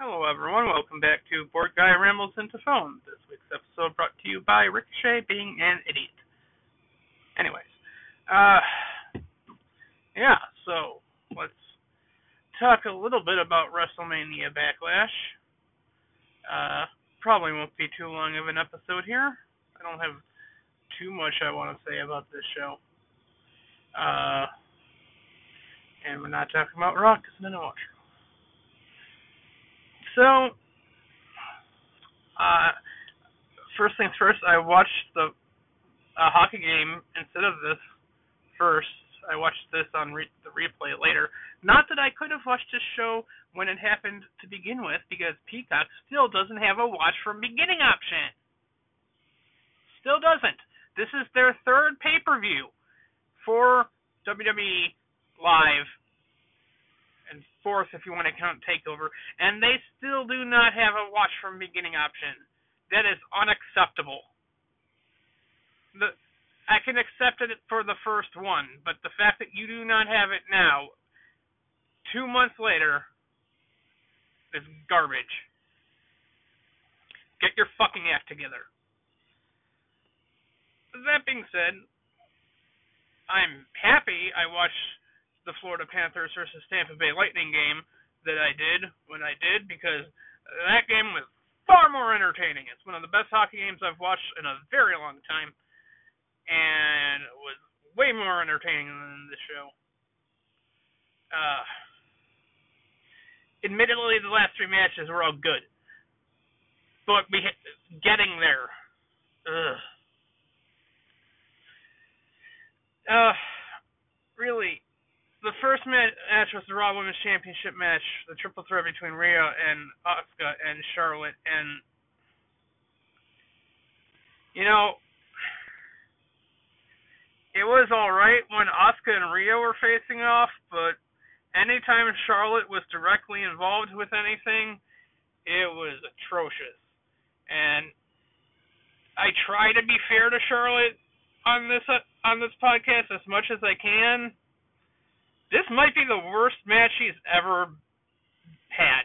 Hello, everyone. Welcome back to Bored Guy Rambles Into Phone. This week's episode brought to you by Ricochet Being an Idiot. Anyways, yeah, so let's talk a little bit about WrestleMania Backlash. Probably won't be too long of an episode here. I don't have too much I want to say about this show. And we're not talking about Raw because I didn't watch Raw. So, first things first, I watched the hockey game instead of this first. I watched this on the replay later. Not that I could have watched this show when it happened to begin with, because Peacock still doesn't have a watch from beginning option. Still doesn't. This is their third pay-per-view for WWE Live. And fourth, if you want to count TakeOver, and they still do not have a watch from beginning option. That is unacceptable. I can accept it for the first one, but the fact that you do not have it now, 2 months later, is garbage. Get your fucking act together. That being said, I'm happy I watched the Florida Panthers versus Tampa Bay Lightning game that I did when I did, because that game was far more entertaining. It's one of the best hockey games I've watched in a very long time, and it was way more entertaining than this show. Admittedly, the last three matches were all good, but getting there. Really. The first match was the Raw Women's Championship match, the triple threat between Rhea and Asuka and Charlotte, and, you know, it was alright when Asuka and Rhea were facing off, but anytime Charlotte was directly involved with anything, it was atrocious. And I try to be fair to Charlotte on this podcast as much as I can. This might be the worst match she's ever had.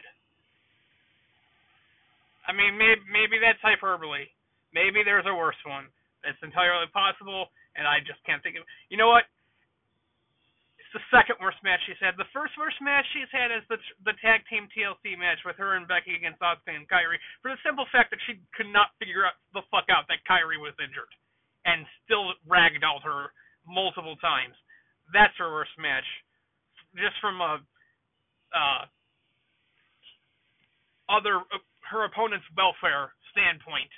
I mean, maybe that's hyperbole. Maybe there's a worse one. It's entirely possible, and I just can't think of it. You know what? It's the second worst match she's had. The first worst match she's had is the tag team TLC match with her and Becky against Austin and Kyrie, for the simple fact that she could not figure out that Kyrie was injured and still ragdolled her multiple times. That's her worst match. Just from her opponent's welfare standpoint,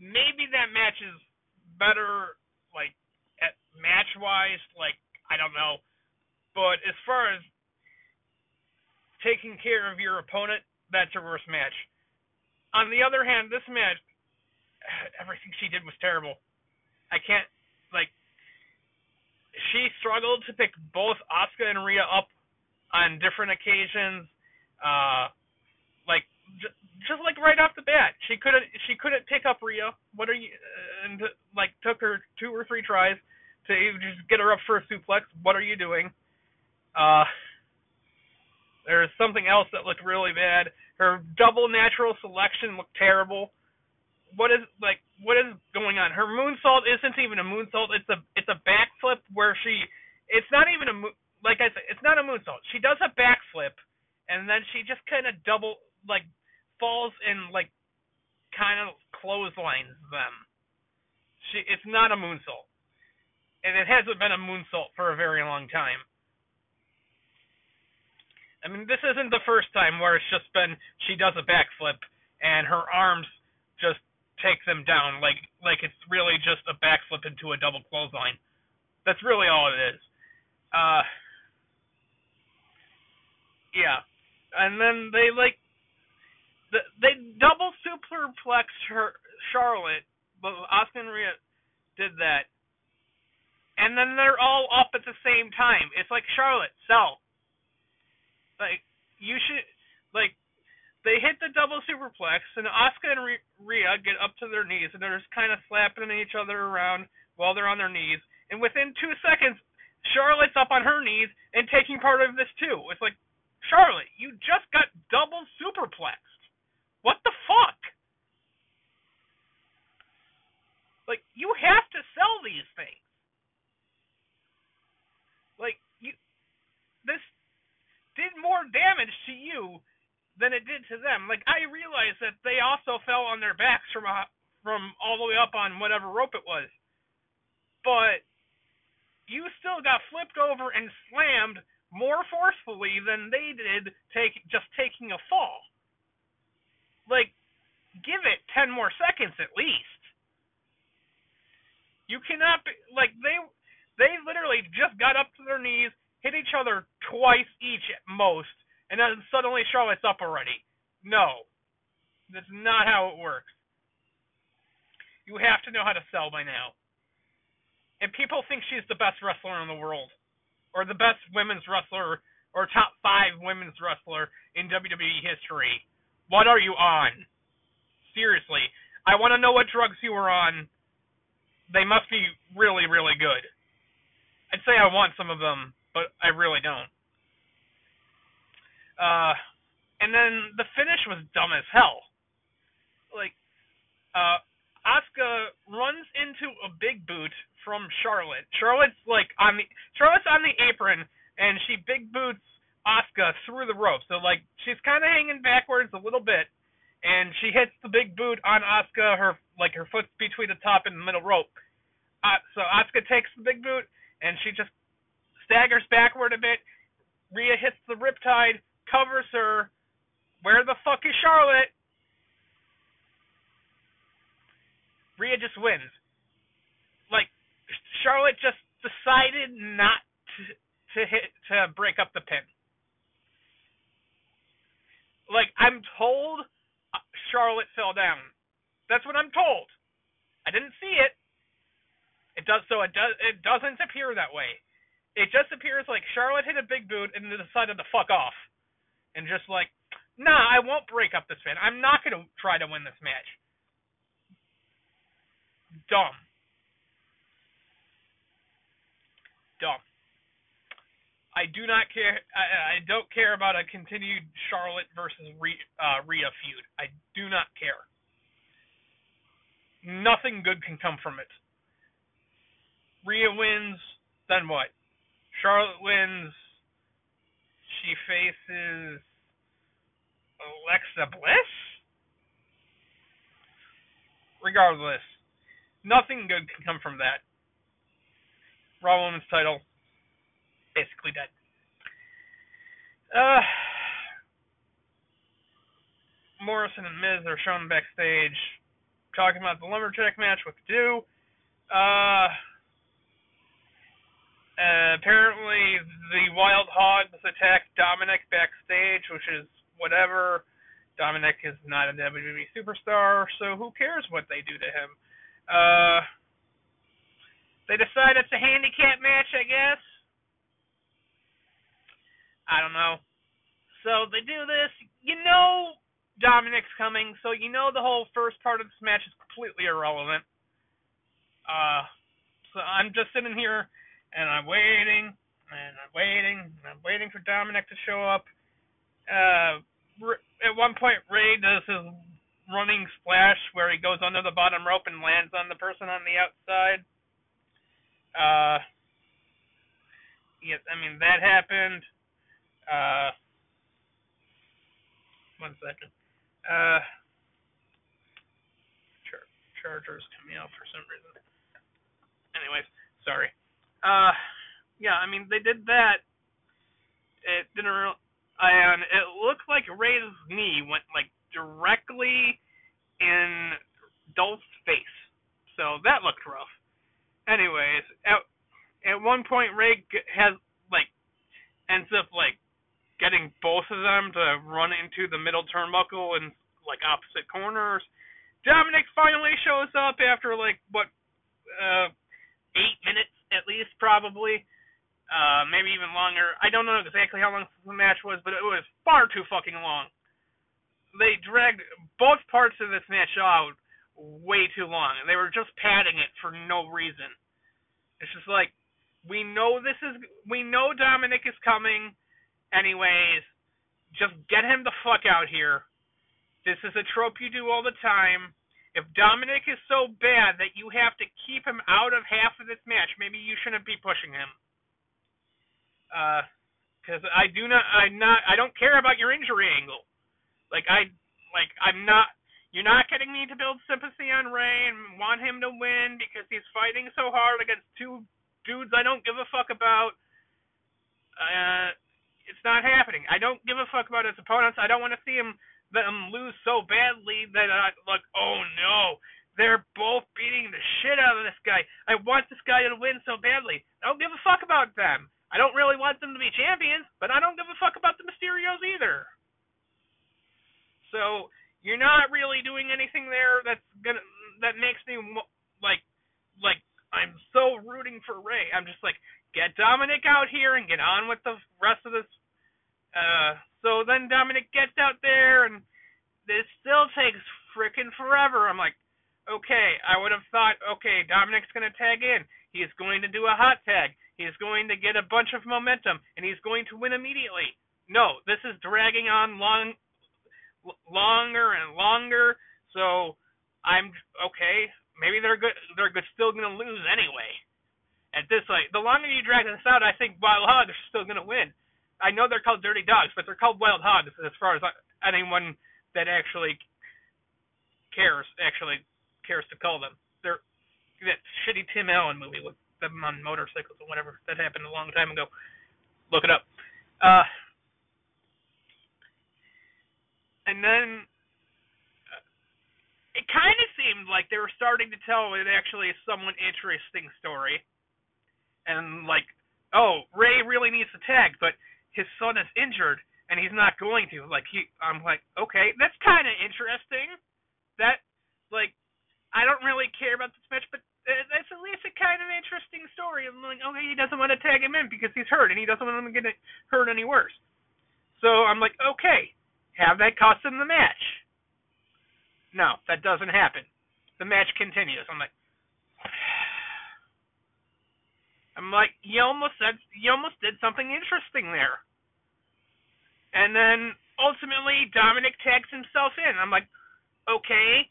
maybe that match is better, like at match wise, like I don't know. But as far as taking care of your opponent, that's her worst match. On the other hand, this match, everything she did was terrible. I can't like. She struggled to pick both Asuka and Rhea up on different occasions, just like right off the bat, she couldn't pick up Rhea. Took her 2 or 3 tries to just get her up for a suplex. What are you doing? There's something else that looked really bad. Her double natural selection looked terrible. What is going on? Her moonsault isn't even a moonsault. It's a backflip where it's not a moonsault. She does a backflip, and then she just kind of falls in kind of clotheslines them. It's not a moonsault, and it hasn't been a moonsault for a very long time. I mean, this isn't the first time where it's just been she does a backflip and her arms just take them down like it's really just a backflip into a double clothesline. That's really all it is. Yeah. And then they double superplexed her, Charlotte, but Asuka and Rhea did that. And then they're all up at the same time. It's like, Charlotte, sell. They hit the double superplex, and Asuka and Rhea get up to their knees, and they're just kind of slapping each other around while they're on their knees. And within 2 seconds, Charlotte's up on her knees and taking part of this, too. It's like, Charlotte, you more damage to you than it did to them. Like, I realize that they also fell on their backs from all the way up on whatever rope it was. But you still got flipped over and slammed more forcefully than they did taking a fall. Like, give it 10 more seconds at least. You cannot be, like, they literally just got up to their knees, hit each other twice each at most, and then suddenly Charlotte's up already. No. That's not how it works. You have to know how to sell by now. And people think she's the best wrestler in the world, or the best women's wrestler, or top 5 women's wrestler in WWE history. What are you on? Seriously. I want to know what drugs you were on. They must be really, really good. I'd say I want some of them, but I really don't. And then the finish was dumb as hell. Like, Asuka runs into a big boot from Charlotte. Charlotte's on the apron, and she big boots Asuka through the rope. So, like, she's kind of hanging backwards a little bit, and she hits the big boot on Asuka. Her foot's between the top and the middle rope. So Asuka takes the big boot, and she just staggers backward a bit. Rhea hits the riptide, covers her. Where the fuck is Charlotte? Rhea just wins. Like, Charlotte just decided not to break up the pin. Like, I'm told Charlotte fell down. That's what I'm told. I didn't see it. It doesn't appear that way. It just appears like Charlotte hit a big boot and decided to fuck off. And just like, nah, I won't break up this pin. I'm not going to try to win this match. Dumb. I do not care. I don't care about a continued Charlotte versus Rhea feud. I do not care. Nothing good can come from it. Rhea wins, then what? Charlotte wins. She faces Alexa Bliss? Regardless, nothing good can come from that. Raw Women's title, basically dead. Morrison and Miz are shown backstage talking about the Lumberjack match, what to do. Apparently, the Wild Hogs attacked Dominic backstage, which is whatever. Dominic is not a WWE superstar, so who cares what they do to him? They decide it's a handicap match, I guess. I don't know. So they do this. You know Dominic's coming, so you know the whole first part of this match is completely irrelevant. So I'm just sitting here. And I'm waiting for Dominic to show up. At one point, Ray does his running splash where he goes under the bottom rope and lands on the person on the outside. That happened. One second. Charger's coming out for some reason. Anyways, sorry. They did that. It didn't really... And it looked like Ray's knee went, like, directly in Dolph's face. So that looked rough. Anyways, at one point, Ray ends up getting both of them to run into the middle turnbuckle in, like, opposite corners. Dominic finally shows up after, 8 minutes? At least, probably, maybe even longer. I don't know exactly how long the match was, but it was far too fucking long. They dragged both parts of this match out way too long, and they were just padding it for no reason. It's just like, we know Dominic is coming, anyways, just get him the fuck out here. This is a trope you do all the time. If Dominic is so bad that you have to keep him out of half of this match, maybe you shouldn't be pushing him. because I don't care about your injury angle. You're not getting me to build sympathy on Ray and want him to win because he's fighting so hard against two dudes I don't give a fuck about. It's not happening. I don't give a fuck about his opponents. I don't want to see them lose so badly that I look, oh no, they're both beating the shit out of this guy. I want this guy to win so badly. I don't give a fuck about them. I don't really want them to be champions, but I don't give a fuck about the Mysterios either. So you're not really doing anything there that makes me like I'm so rooting for Ray. I'm just like, get Dominic out here and get on with the rest of this. So then Dominic gets out there and this still takes frickin' forever. I'm like, okay, I would have thought, okay, Dominic's going to tag in. He's going to do a hot tag. He's going to get a bunch of momentum and he's going to win immediately. No, this is dragging on longer and longer. So I'm okay. Maybe still going to lose anyway. At this point, the longer you drag this out, I think Wild Hogs are still going to win. I know they're called Dirty Dogs, but they're called Wild Hogs as far as anyone that actually cares to call them. They're that shitty Tim Allen movie with them on motorcycles or whatever that happened a long time ago. Look it up. And then it kind of seemed like they were starting to tell an actually somewhat interesting story. And like, oh, Ray really needs to tag, but his son is injured and he's not going to. I'm like, okay, that's kind of interesting. That, like, I don't really care about this match, but that's at least a kind of interesting story. I'm like, okay, he doesn't want to tag him in because he's hurt and he doesn't want him to get hurt any worse. So I'm like, okay, have that cost him the match. No, that doesn't happen. The match continues. I'm like, you almost did something interesting there. And then ultimately Dominic tags himself in. I'm like, okay,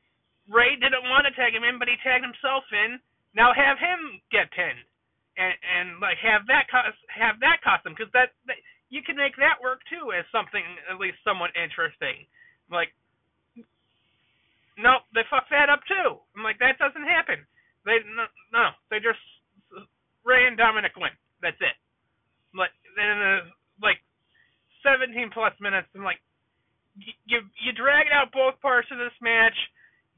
Ray didn't want to tag him in, but he tagged himself in. Now have him get pinned, and like have that cost him, because that you can make that work too as something at least somewhat interesting. I'm like, nope, they fucked that up too. I'm like, that doesn't happen. They just Ray and Dominic win. That's it. Like then, 17 plus minutes. I'm like, you dragged out both parts of this match.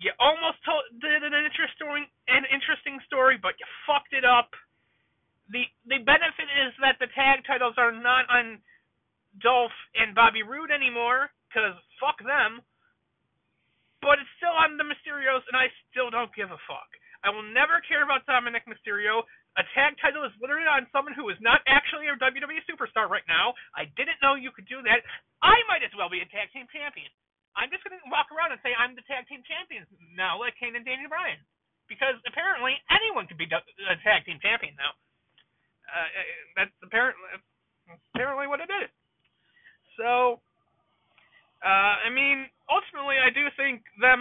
You almost did an interesting story, but you fucked it up. The benefit is that the tag titles are not on Dolph and Bobby Roode anymore, because fuck them. But it's still on the Mysterios, and I still don't give a fuck. I will never care about Dominic Mysterio. A tag title is literally on someone who is not actually a WWE superstar right now. I didn't know you could do that. I might as well be a tag team champion. I'm just going to walk around and say I'm the tag team champion now, like Kane and Daniel Bryan. Because apparently anyone can be a tag team champion now. That's apparently what it is. So... ultimately, I do think the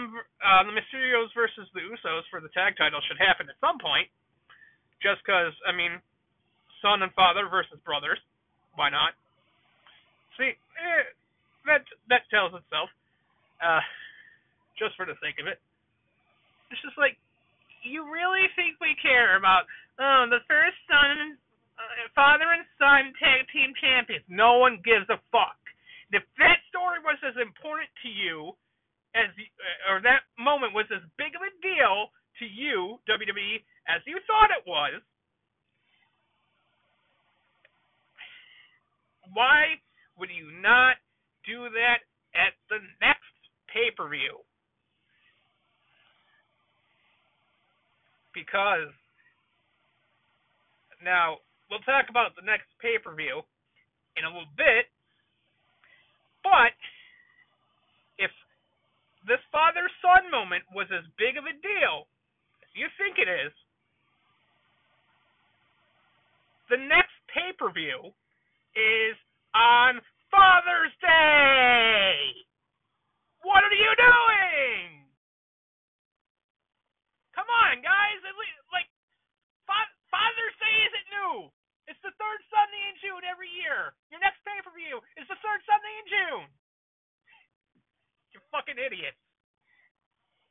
Mysterios versus the Usos for the tag title should happen at some point. Just because, son and father versus brothers. Why not? See, that tells itself. Just for the sake of it. It's just like, you really think we care about the first father and son tag team champions? No one gives a fuck. If that story was as important to you or that moment was as big of a deal to you, WWE, as you thought it was, why would you not do that at the next pay-per-view? Because, now, we'll talk about the next pay-per-view in a little bit. But if this father-son moment was as big of a deal as you think it is, the next pay-per-view is on Father's Day! What are you doing? Come on, guys! At least, Father's Day isn't new! It's the third Sunday in June every year. Your next fucking idiot.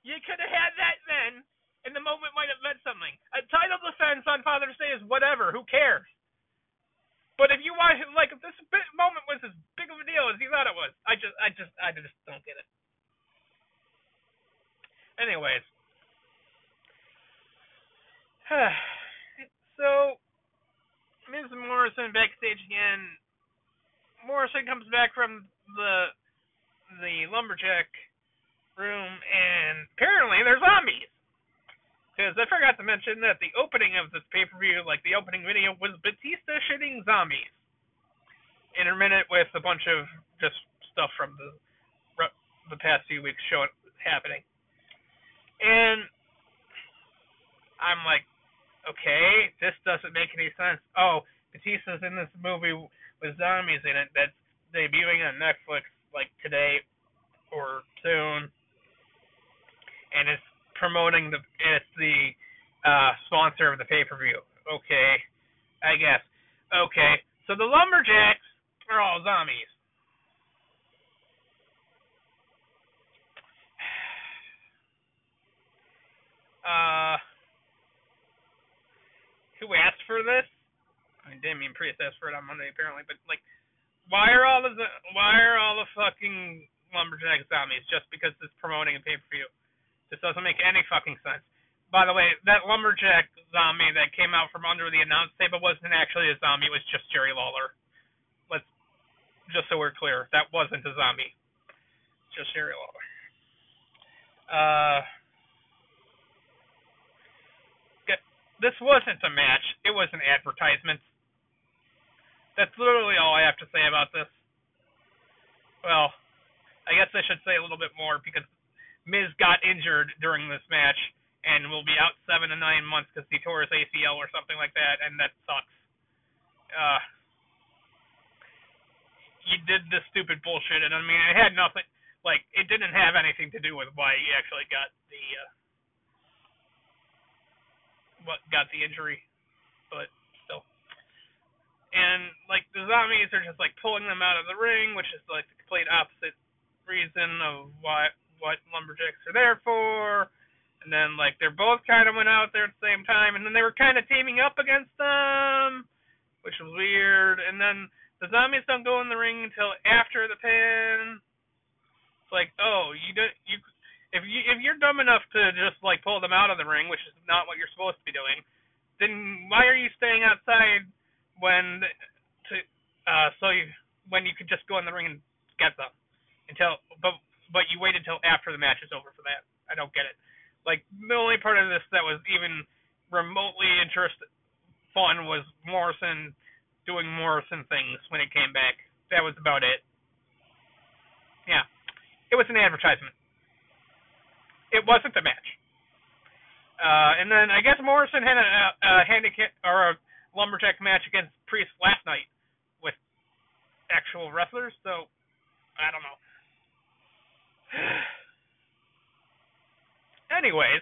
You could have had that then, and the moment might have meant something. A title defense on Father's Day is whatever. Who cares? But if you watch it, like, if this moment was as big of a deal as you thought it was, I just don't get it. Anyways. So, Miz and Morrison backstage again. Morrison comes back from the lumberjack room, and apparently they're zombies. Because I forgot to mention that the opening of this pay-per-view, like the opening video, was Batista shitting zombies. Intermittent with a bunch of just stuff from the past few weeks showing happening. And I'm like, okay, this doesn't make any sense. Oh, Batista's in this movie with zombies in it that's debuting on Netflix like today or soon, and it's promoting the sponsor of the pay-per-view. Okay, I guess. Okay, so the lumberjacks are all zombies. Who asked for this? I mean, Damian Priest asked for it on Monday, apparently, but, like, why are all the fucking lumberjack zombies just because it's promoting a pay-per-view? This doesn't make any fucking sense. By the way, that lumberjack zombie that came out from under the announce table wasn't actually a zombie, it was just Jerry Lawler. Let's, just so we're clear, that wasn't a zombie. It's just Jerry Lawler. This wasn't a match. It was an advertisement. That's literally all I have to say about this. Well, I guess I should say a little bit more because Miz got injured during this match and will be out 7 to 9 months because he tore his ACL or something like that, and that sucks. He did this stupid bullshit, and I mean, it had nothing, like, it didn't have anything to do with why he actually got the, injury, but still. And, like, the zombies are just, like, pulling them out of the ring, which is, like, the complete opposite reason of what lumberjacks are there for. And then, like, they're both kind of went out there at the same time, and then they were kind of teaming up against them, which was weird. And then the zombies don't go in the ring until after the pin. It's like, oh, If you're dumb enough to just, like, pull them out of the ring, which is not what you're supposed to be doing, then why are you staying outside when you could just go in the ring and get them? But you waited until after the match is over for that. I don't get it. Like, the only part of this that was even remotely fun was Morrison doing Morrison things when it came back. That was about it. Yeah. It was an advertisement. It wasn't a match. And then I guess Morrison had a lumberjack match against Priest last night with actual wrestlers, so I don't know. Anyways,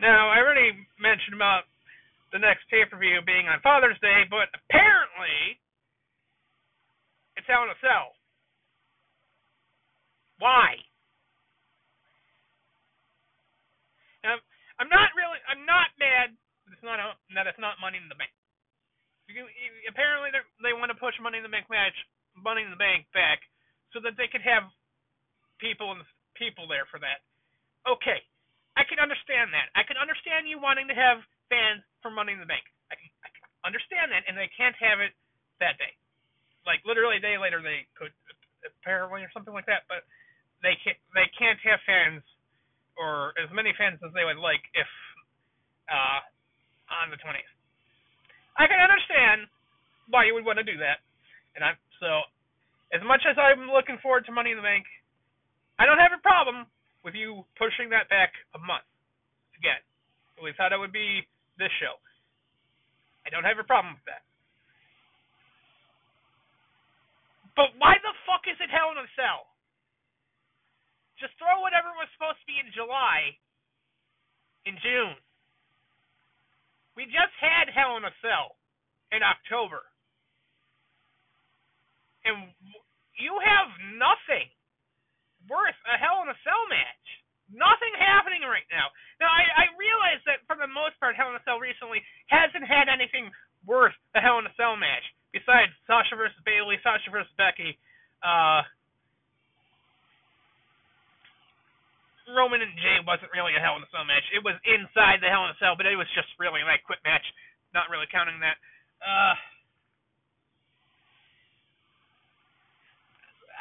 now I already mentioned about the next pay-per-view being on Father's Day, but apparently it's Hell in a Cell. Why? Now, I'm not mad that it's not Money in the Bank. Apparently, they want to push Money in the Bank back, so that they could have people there for that. Okay, I can understand that. I can understand you wanting to have fans for Money in the Bank. I can understand that, and they can't have it that day. Like, literally a day later, they could, apparently, or something like that, but they can't have fans, or as many fans as they would like, if on the 20th. I can understand why you would want to do that, so as much as I'm looking forward to Money in the Bank, I don't have a problem with you pushing that back a month. Again, we thought it would be this show. I don't have a problem with that. But why the fuck is it Hell in a Cell? Just throw whatever was supposed to be in July in June. We just had Hell in a Cell in October. And you have nothing worth a Hell in a Cell match. Nothing happening right now. Now, I realize that for the most part, Hell in a Cell recently hasn't had anything worth a Hell in a Cell match besides Sasha versus Bailey, Sasha versus Becky, Roman and Jay wasn't really a Hell in a Cell match. It was inside the Hell in a Cell, but it was just really like quick match. Not really counting that.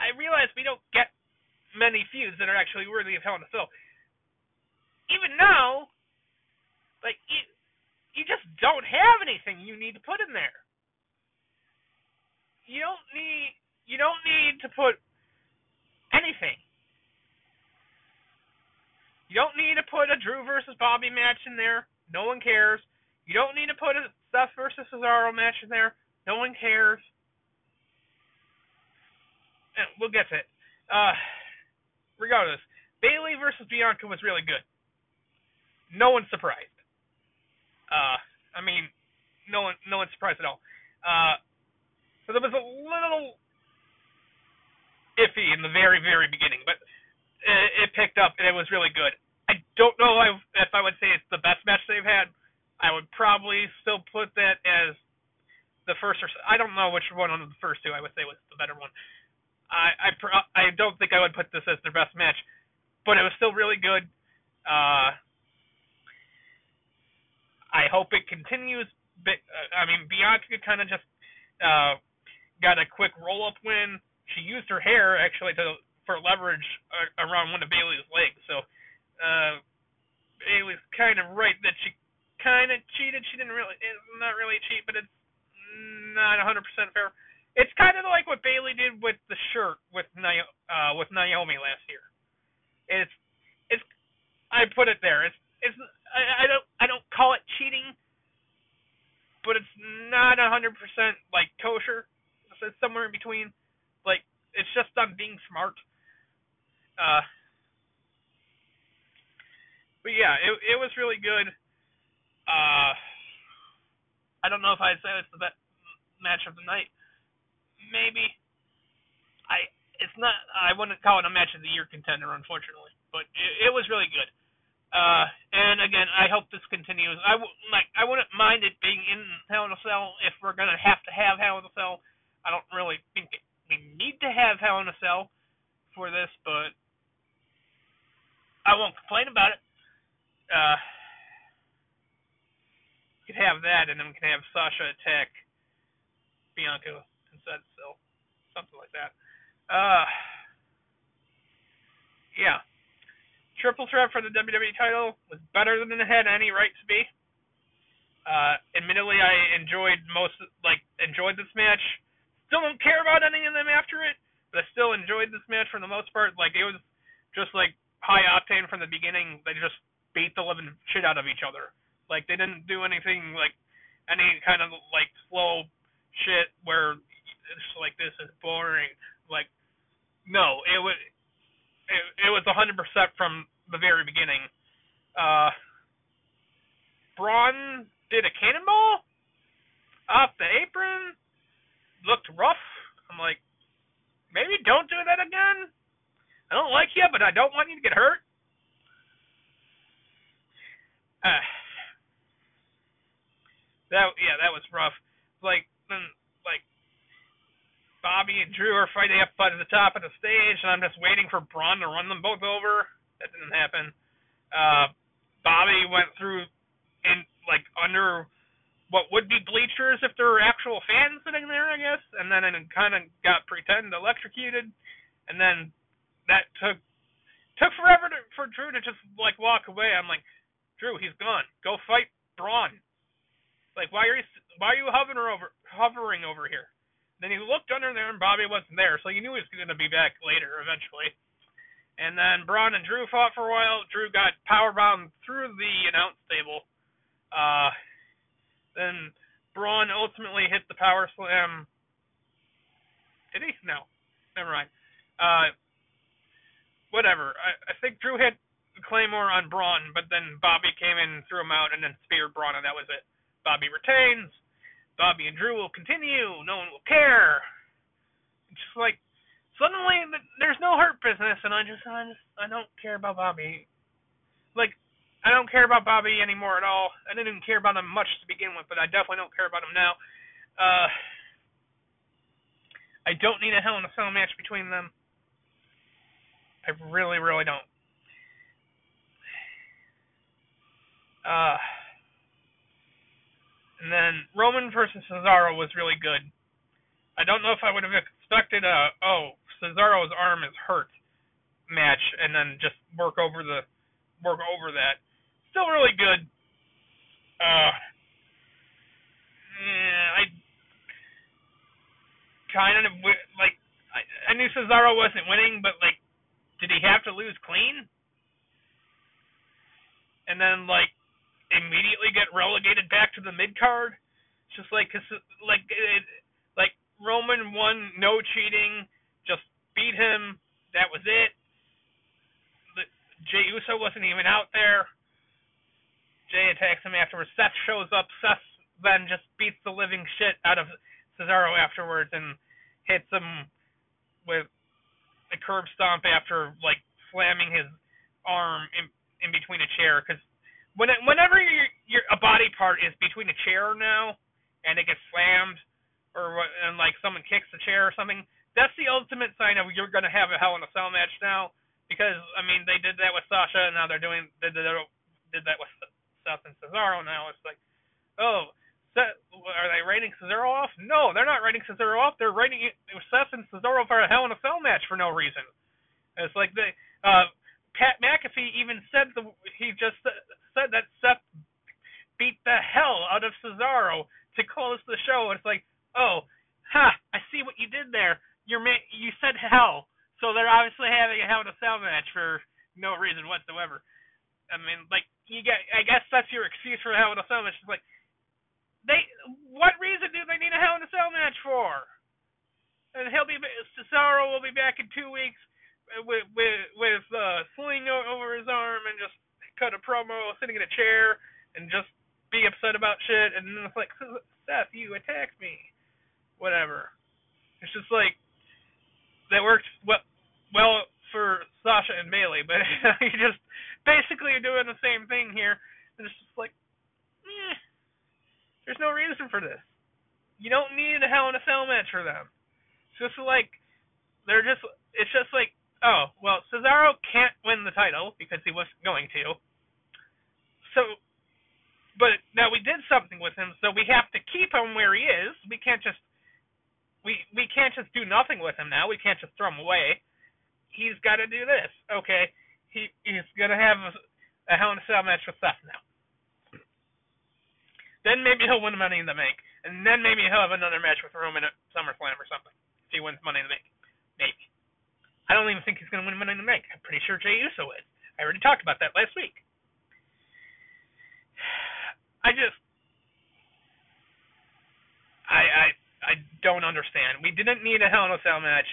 I realize we don't get many feuds that are actually worthy of Hell in a Cell. Even now, like you just don't have anything you need to put in there. You don't need to put anything. You don't need to put a Drew versus Bobby match in there. No one cares. You don't need to put a Seth versus Cesaro match in there. No one cares. And we'll get to it. Regardless, Bailey versus Bianca was really good. No one's surprised. No one's surprised at all. So there was a little iffy in the very, very beginning, but it picked up, and it was really good. I don't know if I would say it's the best match they've had. I would probably still put that as the first or I don't know which one of the first two I would say was the better one. I don't think I would put this as their best match, but it was still really good. I hope it continues. Bianca kind of just got a quick roll-up win. She used her hair, actually, for leverage around one of Bailey's legs, so Bailey's kind of right that she kind of cheated. She didn't really, not really cheat, but it's not 100% fair. It's kind of like what Bailey did with the shirt with Naomi last year. It's I put it there. It's I don't call it cheating, but it's not 100% like kosher. It's somewhere in between. Like it's just on being smart. But yeah, it was really good. I don't know if I'd say it's the best match of the night. Maybe it's not. I wouldn't call it a match of the year contender, unfortunately. But it was really good. And again, I hope this continues. I wouldn't mind it being in Hell in a Cell if we're gonna have to have Hell in a Cell. I don't really think we need to have Hell in a Cell for this, but I won't complain about it. We could have that, and then we can have Sasha attack Bianca inside the cell, something like that. Yeah. Triple threat for the WWE title was better than it had any right to be. Admittedly, I enjoyed this match. Still don't care about any of them after it, but I still enjoyed this match for the most part. Like, it was just, like, high octane from the beginning. They just beat the living shit out of each other. Like, they didn't do anything, like, any kind of, like, slow shit where it's like, this is boring. Like, no, it was 100% from the very beginning. Braun did a cannonball off the apron. Looked rough. I'm like, maybe don't do that again. I don't like you, but I don't want you to get hurt. That was rough. Like, then, like, Bobby and Drew are fighting up at the top of the stage, and I'm just waiting for Braun to run them both over. That didn't happen. Bobby went through and like under what would be bleachers if there were actual fans sitting there, I guess, and then it kind of got pretend electrocuted, and then that took forever for Drew to just, like, walk away. I'm like, Drew, he's gone. Go fight Braun. Like, why are you hovering over here? Then he looked under there, and Bobby wasn't there, so you knew he was going to be back later eventually. And then Braun and Drew fought for a while. Drew got powerbombed through the announce table. Then Braun ultimately hit the power slam. Did he? No. Never mind. Whatever. I think Drew hit the Claymore on Braun, but then Bobby came in, threw him out, and then speared Braun, and that was it. Bobby retains. Bobby and Drew will continue. No one will care. It's just like, it's business, and I don't care about Bobby. Like, I don't care about Bobby anymore at all. I didn't even care about him much to begin with, but I definitely don't care about him now. I don't need a Hell in a Cell match between them. I really, really don't. And then Roman versus Cesaro was really good. I don't know if I would have expected Cesaro's arm is hurt match, and then just work over that. Still really good. I kind of like I knew Cesaro wasn't winning, but like, did he have to lose clean? And then like immediately get relegated back to the mid card? Just like Roman won, no cheating, just beat him. That was it. Jey Uso wasn't even out there. Jey attacks him afterwards. Seth shows up. Seth then just beats the living shit out of Cesaro afterwards and hits him with a curb stomp after, like, slamming his arm in between a chair. Because whenever a body part is between a chair now and it gets slammed and, like, someone kicks the chair or something, that's the ultimate sign of you're going to have a Hell in a Cell match now. Because, I mean, they did that with Sasha, and now they did that with Seth and Cesaro now. It's like, oh, Seth, are they writing Cesaro off? No, they're not writing Cesaro off. They're writing Seth and Cesaro for a Hell in a Cell match for no reason. It's like Pat McAfee even said, he just said that Seth beat the hell out of Cesaro to close the show. And it's like, I see what you did there. You said hell. So they're obviously having a Hell in a Cell match for no reason whatsoever. I mean, like, I guess that's your excuse for a Hell in a Cell match. It's like, what reason do they need a Hell in a Cell match for? And Cesaro will be back in 2 weeks with sling over his arm and just cut a promo sitting in a chair and just be upset about shit. And then it's like, Seth, you attacked me. Whatever. It's just like, that worked well for Sasha and Bailey, but you just basically are doing the same thing here, and it's just like, there's no reason for this. You don't need a Hell in a Cell match for them. It's just like, it's just like, oh, well, Cesaro can't win the title because he wasn't going to, so, but now we did something with him, so we have to keep him where he is. We can't just We can't just do nothing with him now. We can't just throw him away. He's got to do this. Okay, he's gonna have a Hell in a Cell match with Seth now. Then maybe he'll win Money in the Bank, and then maybe he'll have another match with Roman at SummerSlam or something. If he wins Money in the Bank, maybe. I don't even think he's gonna win Money in the Bank. I'm pretty sure Jey Uso is. I already talked about that last week. I don't understand. We didn't need a Hell in a Cell match.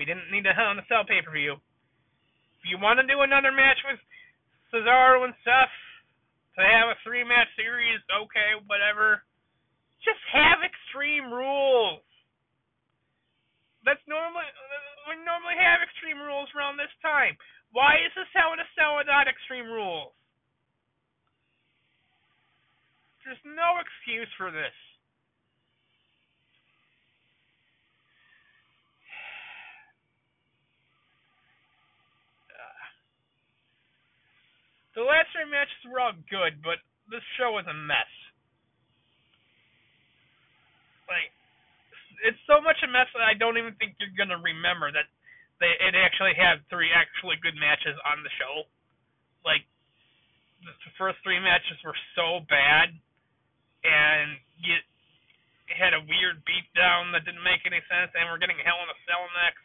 We didn't need a Hell in a Cell pay-per-view. If you want to do another match with Cesaro and Seth to have a 3-match series, okay, whatever. Just have Extreme Rules. We normally have Extreme Rules around this time. Why is this Hell in a Cell without Extreme Rules? There's no excuse for this. The last 3 matches were all good, but this show was a mess. Like, it's so much a mess that I don't even think you're gonna remember that it actually had 3 actually good matches on the show. Like, the first 3 matches were so bad, and it had a weird beatdown that didn't make any sense, and we're getting Hell in a Cell next.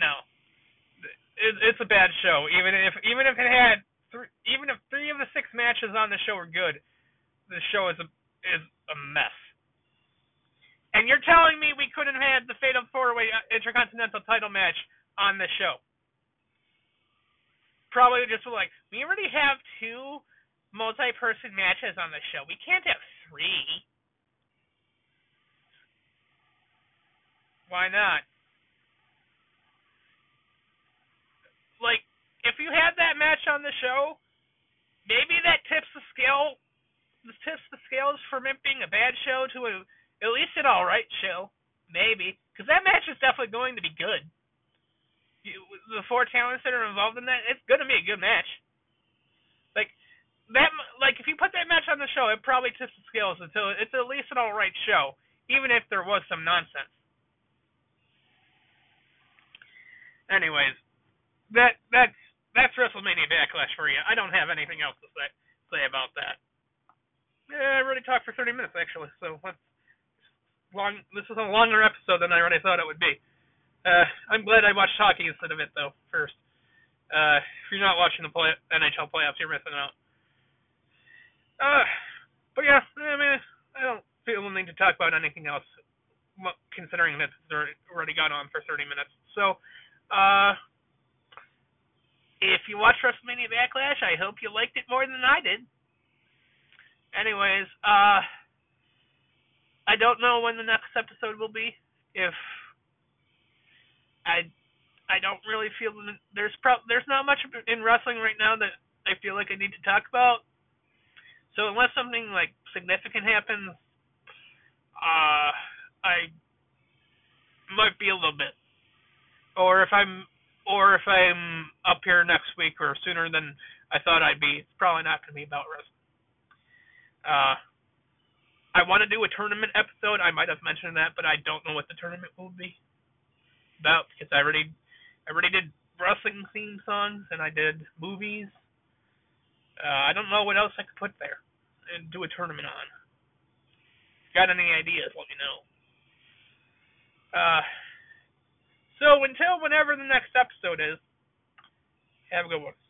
No, it's a bad show. Even if it had even if 3 of the 6 matches on the show were good, the show is a mess. And you're telling me we couldn't have had the Fatal 4-Way Intercontinental Title match on the show? Probably just like, we already have 2 multi-person matches on the show. We can't have 3. Why not? Like, if you had that match on the show, maybe that tips the scales from it being a bad show to at least an alright show. Maybe. Because that match is definitely going to be good. The four talents that are involved in that, it's going to be a good match. Like, if you put that match on the show, it probably tips the scales until it's at least an alright show, even if there was some nonsense. Anyways, that's WrestleMania Backlash for you. I don't have anything else to say about that. Yeah, I already talked for 30 minutes actually, so this is a longer episode than I already thought it would be. I'm glad I watched hockey instead of it though. First, if you're not watching the NHL playoffs, you're missing out. But yeah, I mean, I don't feel the need to talk about anything else, considering that it's already gone on for 30 minutes. So. If you watch WrestleMania Backlash, I hope you liked it more than I did. Anyways, I don't know when the next episode will be. If I don't really feel there's not much in wrestling right now that I feel like I need to talk about. So unless something like significant happens, I might be a little bit. Or if I'm up here next week or sooner than I thought I'd be, it's probably not going to be about wrestling. I want to do a tournament episode. I might have mentioned that, but I don't know what the tournament will be about because I already did wrestling theme songs and I did movies. I don't know what else I could put there and do a tournament on. Got any ideas? Let me know. So until whenever the next episode is, have a good one.